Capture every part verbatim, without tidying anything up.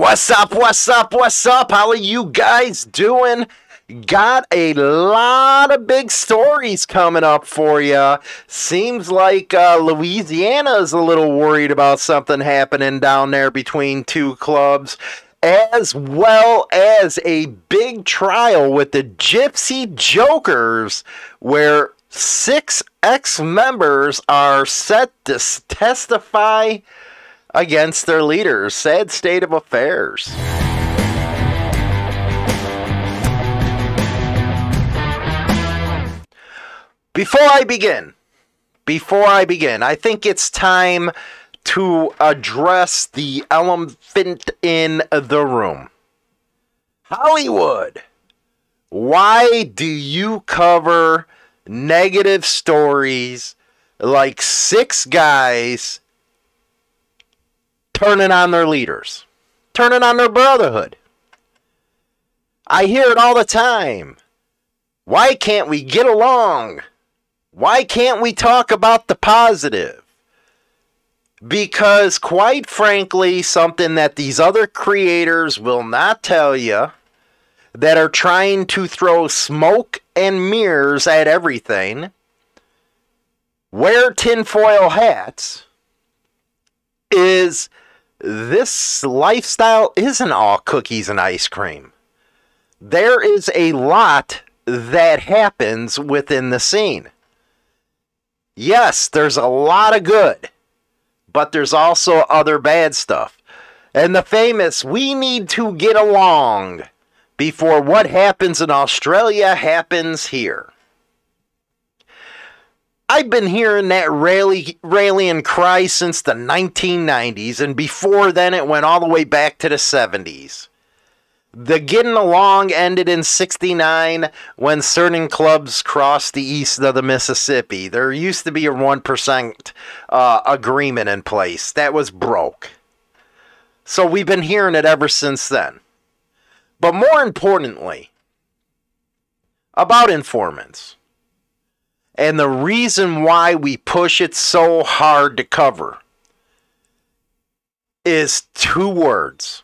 What's up, what's up, what's up? How are you guys doing? Got a lot of big stories coming up for you. Seems like uh, Louisiana's a little worried about something happening down there between two clubs, as well as a big trial with the Gypsy Jokers, where six ex-members are set to testify against their leaders. Sad state of affairs. Before I begin, before I begin, I think it's time to address the elephant in the room. Hollywood, why do you cover negative stories like six guys turning on their leaders, turning on their brotherhood? I hear it all the time. Why can't we get along? Why can't we talk about the positive? Because, quite frankly, something that these other creators will not tell you, that are trying to throw smoke and mirrors at everything, wear tinfoil hats, is this lifestyle isn't all cookies and ice cream. There is a lot that happens within the scene. Yes, there's a lot of good, but there's also other bad stuff. And the famous, we need to get along before what happens in Australia happens here. I've been hearing that rally, rallying cry since the nineteen nineties, and before then it went all the way back to the seventies. The getting along ended in sixty-nine when certain clubs crossed the east of the Mississippi. There used to be a one percent uh, agreement in place. That was broke. So we've been hearing it ever since then. But more importantly, about informants. And the reason why we push it so hard to cover is two words.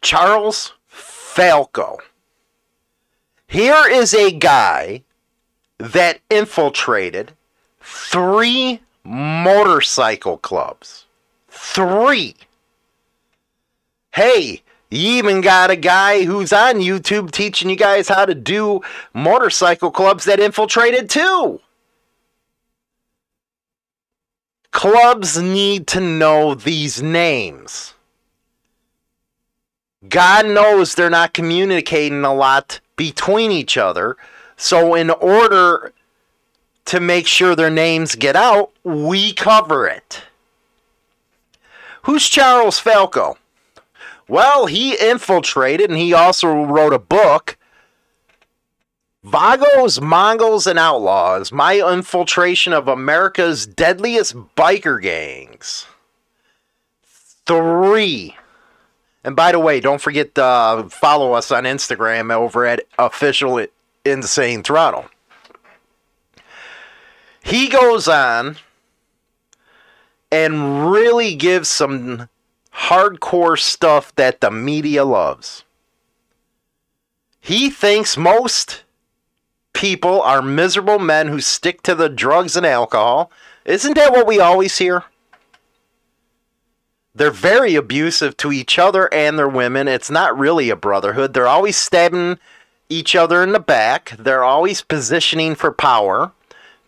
Charles Falco. Here is a guy that infiltrated three motorcycle clubs. Three. Hey, you even got a guy who's on YouTube teaching you guys how to do motorcycle clubs that infiltrated two. Clubs need to know these names. God knows they're not communicating a lot between each other. So in order to make sure their names get out, we cover it. Who's Charles Falco? Well, he infiltrated, and he also wrote a book, Vagos, Mongols, and Outlaws, My Infiltration of America's Deadliest Biker Gangs. Three. And by the way, don't forget to uh, follow us on Instagram over at Official Insane Throttle. He goes on and really gives some hardcore stuff that the media loves. He thinks most people are miserable men who stick to the drugs and alcohol. Isn't that what we always hear? They're very abusive to each other and their women. It's not really a brotherhood. They're always stabbing each other in the back. They're always positioning for power.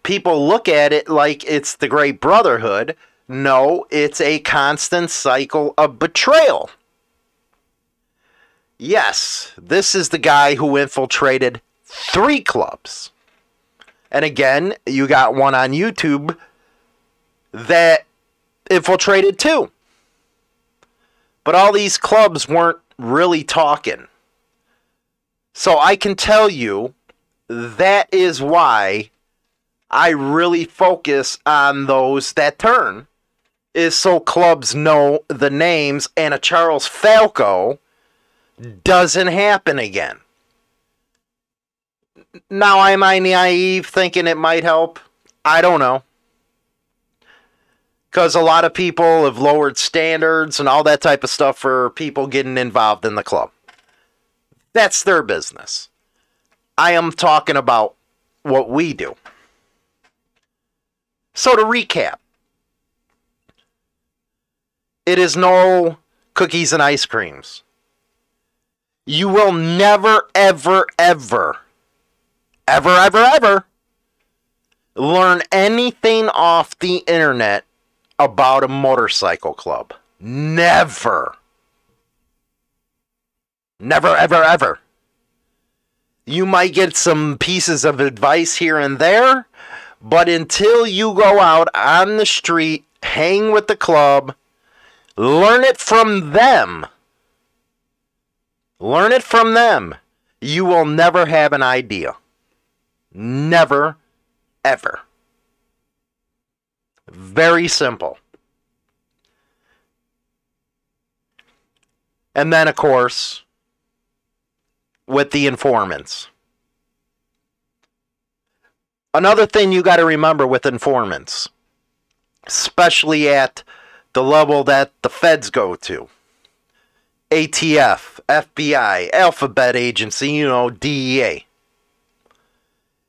People look at it like it's the Great Brotherhood. No, it's a constant cycle of betrayal. Yes, this is the guy who infiltrated three clubs. And again, you got one on YouTube that infiltrated two. But all these clubs weren't really talking. So I can tell you that is why I really focus on those that turn, is so clubs know the names and a Charles Falco doesn't happen again. Now, am I naive thinking it might help? I don't know. because a lot of people have lowered standards and all that type of stuff for people getting involved in the club. That's their business. I am talking about what we do. So to recap, it is no cookies and ice creams. You will never, ever, ever, ever, ever, ever learn anything off the internet about a motorcycle club. Never. Never, ever, ever. You might get some pieces of advice here and there, but until you go out on the street, hang with the club, learn it from them. Learn it from them. You will never have an idea. Never, ever. Very simple. And then, of course, with the informants. Another thing you got to remember with informants, especially at the level that the feds go to. A T F, F B I, Alphabet Agency, you know, D E A.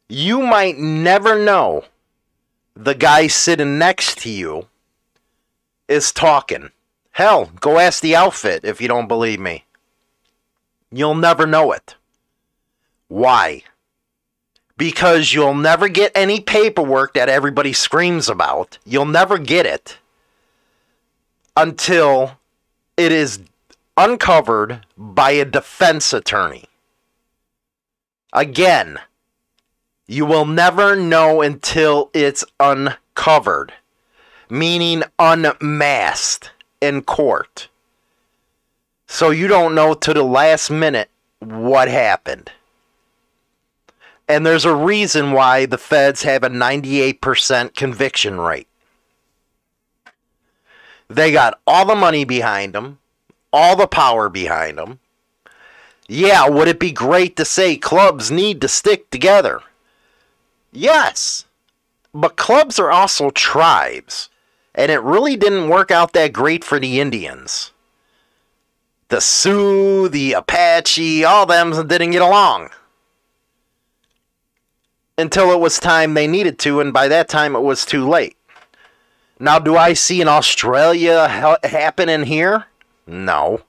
You might never know the guy sitting next to you is talking. Hell, go ask the outfit if you don't believe me. You'll never know it. Why? Because you'll never get any paperwork that everybody screams about. You'll never get it until it is uncovered by a defense attorney. Again, you will never know until it's uncovered, meaning unmasked in court. So you don't know to the last minute what happened. And there's a reason why the feds have a ninety-eight percent conviction rate. They got all the money behind them, all the power behind them. Yeah, would it be great to say clubs need to stick together? Yes, but clubs are also tribes, and it really didn't work out that great for the Indians. The Sioux, the Apache, all them didn't get along until it was time they needed to, and by that time it was too late. Now, do I see in Australia ha- happening here? No.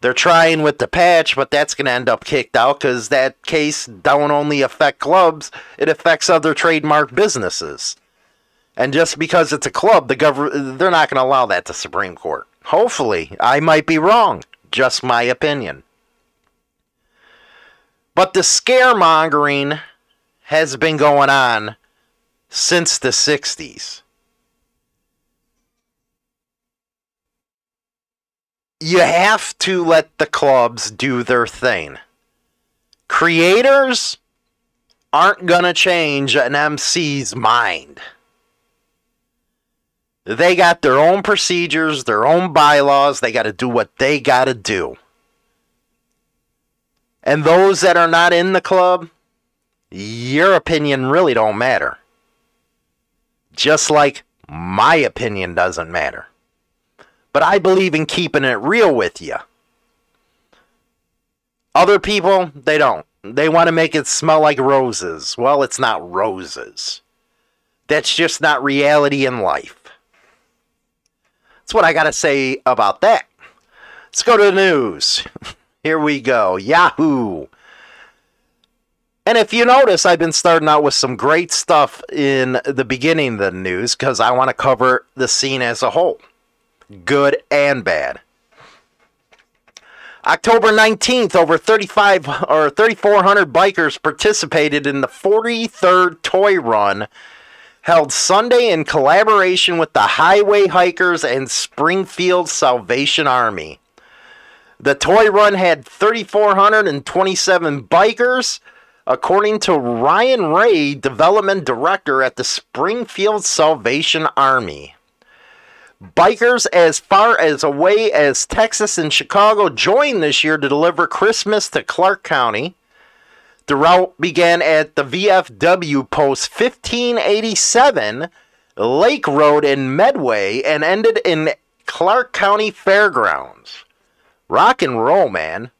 They're trying with the patch, but that's going to end up kicked out because that case don't only affect clubs, it affects other trademark businesses. And just because it's a club, the gov- they're not going to allow that to Supreme Court. Hopefully. I might be wrong. Just my opinion. But the scaremongering has been going on since the sixties. You have to let the clubs do their thing. Creators aren't going to change an M C's mind. They got their own procedures, their own bylaws. They got to do what they got to do. And those that are not in the club, your opinion really don't matter. Just like my opinion doesn't matter. But I believe in keeping it real with you. Other people, they don't. They want to make it smell like roses. Well, it's not roses. That's just not reality in life. That's what I got to say about that. Let's go to the news. Here we go. Yahoo! And if you notice, I've been starting out with some great stuff in the beginning of the news because I want to cover the scene as a whole. Good and bad. October nineteenth, over thirty-five or thirty-four hundred bikers participated in the forty-third toy run held Sunday in collaboration with the Highway Hikers and Springfield Salvation Army. The toy run had three thousand four hundred twenty-seven bikers, according to Ryan Ray, development director at the Springfield Salvation Army. Bikers as far as away as Texas and Chicago joined this year to deliver Christmas to Clark County. The route began at the V F W post fifteen eighty-seven, Lake Road in Medway, and ended in Clark County Fairgrounds. Rock and roll, man.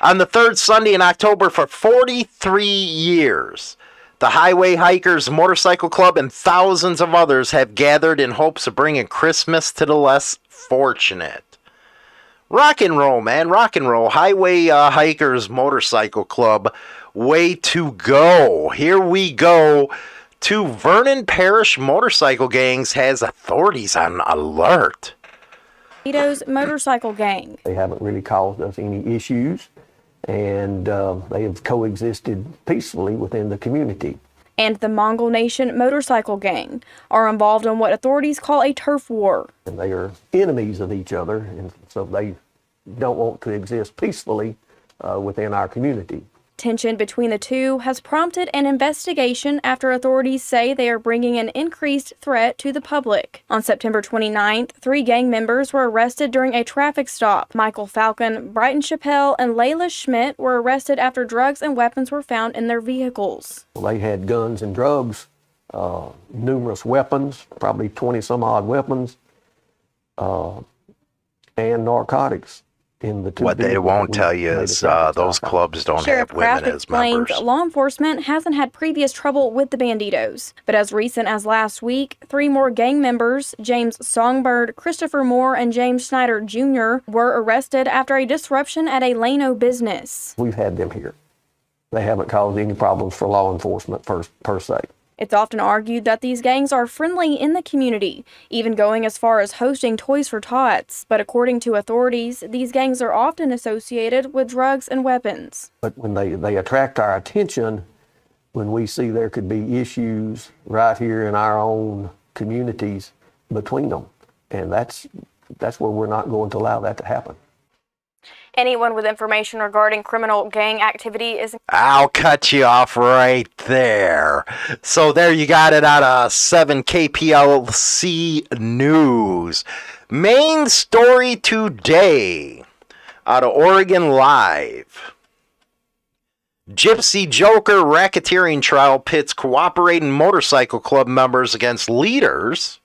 On the third Sunday in October for forty-three years, the Highway Hikers Motorcycle Club and thousands of others have gathered in hopes of bringing Christmas to the less fortunate. Rock and roll, man. Rock and roll. Highway uh, Hikers Motorcycle Club. Way to go. Here we go. Two Vernon Parish motorcycle gangs has authorities on alert. Edo's Motorcycle Gang. They haven't really caused us any issues, and uh, they have coexisted peacefully within the community. And the Mongol Nation Motorcycle Gang are involved in what authorities call a turf war. And they are enemies of each other, and so they don't want to exist peacefully uh, within our community. Tension between the two has prompted an investigation after authorities say they are bringing an increased threat to the public. On September twenty-ninth, three gang members were arrested during a traffic stop. Michael Falcon, Brighton Chappelle, and Layla Schmidt were arrested after drugs and weapons were found in their vehicles. They had guns and drugs, uh, numerous weapons, probably twenty some odd weapons, uh, and narcotics. In the what they won't tell you is uh, those clubs don't have women as members. Law enforcement hasn't had previous trouble with the Bandidos, but as recent as last week, three more gang members, James Songbird, Christopher Moore, and James Snyder Junior, were arrested after a disruption at a Lano business. We've had them here. They haven't caused any problems for law enforcement per, per se. It's often argued that these gangs are friendly in the community, even going as far as hosting Toys for Tots. But according to authorities, these gangs are often associated with drugs and weapons. But when they, they attract our attention, when we see there could be issues right here in our own communities between them, and that's, that's where we're not going to allow that to happen. Anyone with information regarding criminal gang activity is... I'll cut you off right there. So there you got it out of seven K P L C News. Main story today out of Oregon Live. Gypsy Joker racketeering trial pits cooperating motorcycle club members against leaders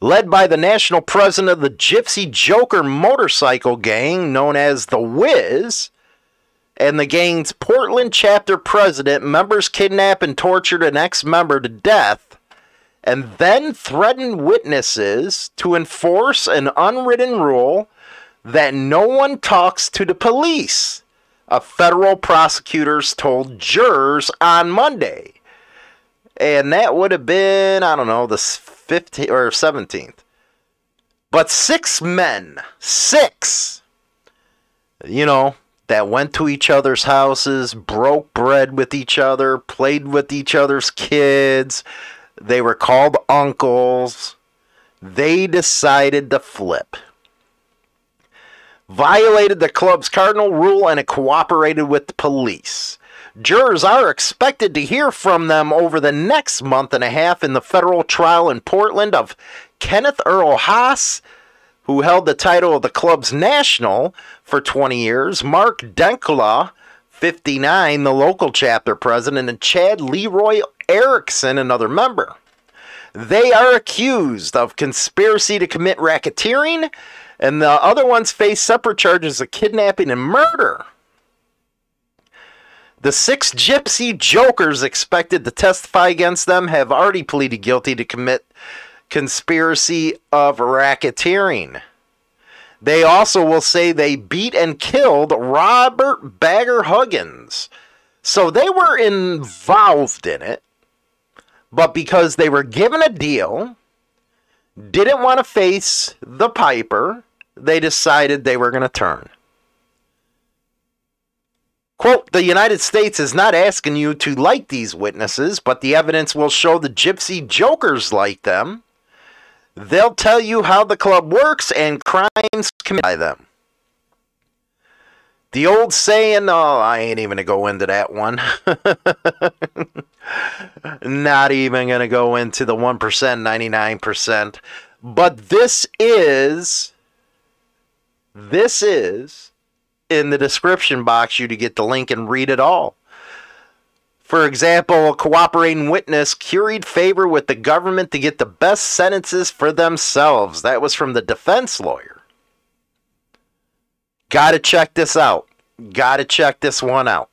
led by the national president of the Gypsy Joker motorcycle gang, known as The Wiz, and the gang's Portland chapter president. Members kidnapped and tortured an ex-member to death, and then threatened witnesses to enforce an unwritten rule that no one talks to the police, a federal prosecutors told jurors on Monday. And that would have been, I don't know, the fifteenth or seventeenth. But six men, six, you know, that went to each other's houses, broke bread with each other, played with each other's kids. They were called uncles. They decided to flip. Violated the club's cardinal rule and it cooperated with the police. Jurors are expected to hear from them over the next month and a half in the federal trial in Portland of Kenneth Earl Haas, who held the title of the club's national for twenty years, Mark Denkula, fifty-nine, the local chapter president, and Chad Leroy Erickson, another member. They are accused of conspiracy to commit racketeering, and the other ones face separate charges of kidnapping and murder. The six Gypsy Jokers expected to testify against them have already pleaded guilty to commit conspiracy of racketeering. They also will say they beat and killed Robert Bagger Huggins. So they were involved in it, but because they were given a deal, didn't want to face the Piper, they decided they were going to turn. Quote, the United States is not asking you to like these witnesses, but the evidence will show the Gypsy Jokers like them. They'll tell you how the club works and crimes committed by them. The old saying, oh, I ain't even going to go into that one. Not even going to go into the one percent, ninety-nine percent. But this is, this is, in the description box you to get the link and read it all. For example, a cooperating witness curried favor with the government to get the best sentences for themselves. That was from the defense lawyer. Gotta check this out. Gotta check this one out.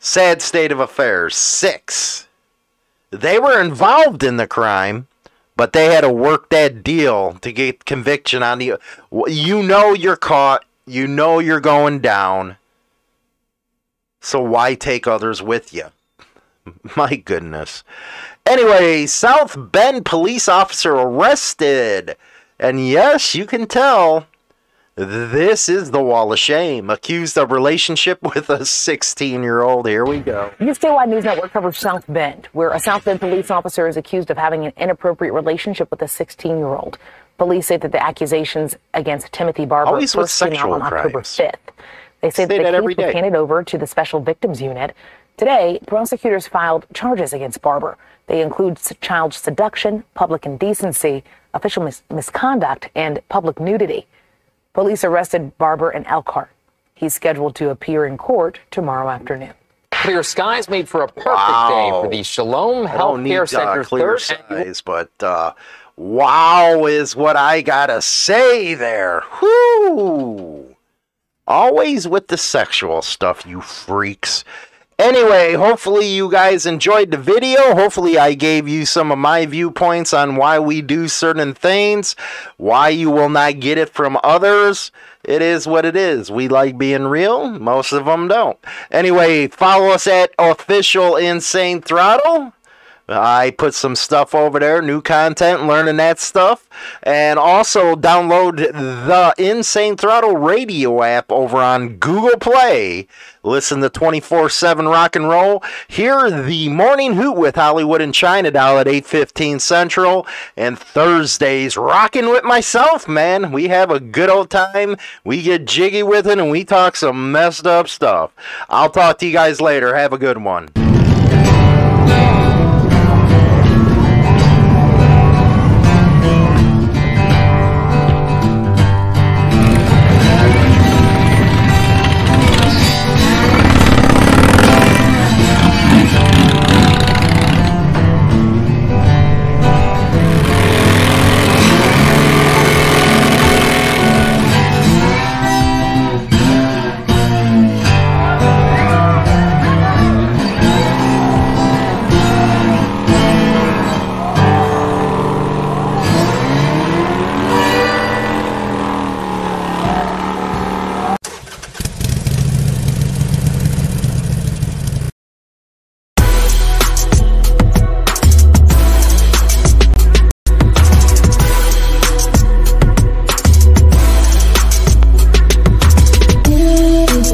Sad state of affairs. Six. They were involved in the crime, but they had to work that deal to get conviction on the... You know you're caught. You know you're going down. So why take others with you? My goodness. Anyway, South Bend police officer arrested. And yes, you can tell... This is the wall of shame. Accused of relationship with a sixteen-year-old. Here we go. U S K Y News Network covers South Bend, where a South Bend police officer is accused of having an inappropriate relationship with a sixteen-year-old. Police say that the accusations against Timothy Barber Always first came out on October fifth. They say that the case was handed over to the Special Victims Unit. Today, prosecutors filed charges against Barber. They include child seduction, public indecency, official mis- misconduct, and public nudity. Police arrested Barber and Elkhart. He's scheduled to appear in court tomorrow afternoon. Clear skies made for a perfect wow. day for the Shalom Healthcare Center's clear skies, but uh, wow is what I gotta say there. Whoo! Always with the sexual stuff, you freaks. Anyway, hopefully you guys enjoyed the video. Hopefully I gave you some of my viewpoints on why we do certain things, why you will not get it from others. It is what it is. We like being real. Most of them don't. Anyway, follow us at Official Insane Throttle. I put some stuff over there, new content, learning that stuff. And also download the Insane Throttle Radio app over on Google Play. Listen to twenty-four seven rock and roll. Hear the Morning Hoot with Hollywood and Chinadoll at eight fifteen Central. And Thursdays, rocking with myself, man. We have a good old time. We get jiggy with it and we talk some messed up stuff. I'll talk to you guys later. Have a good one.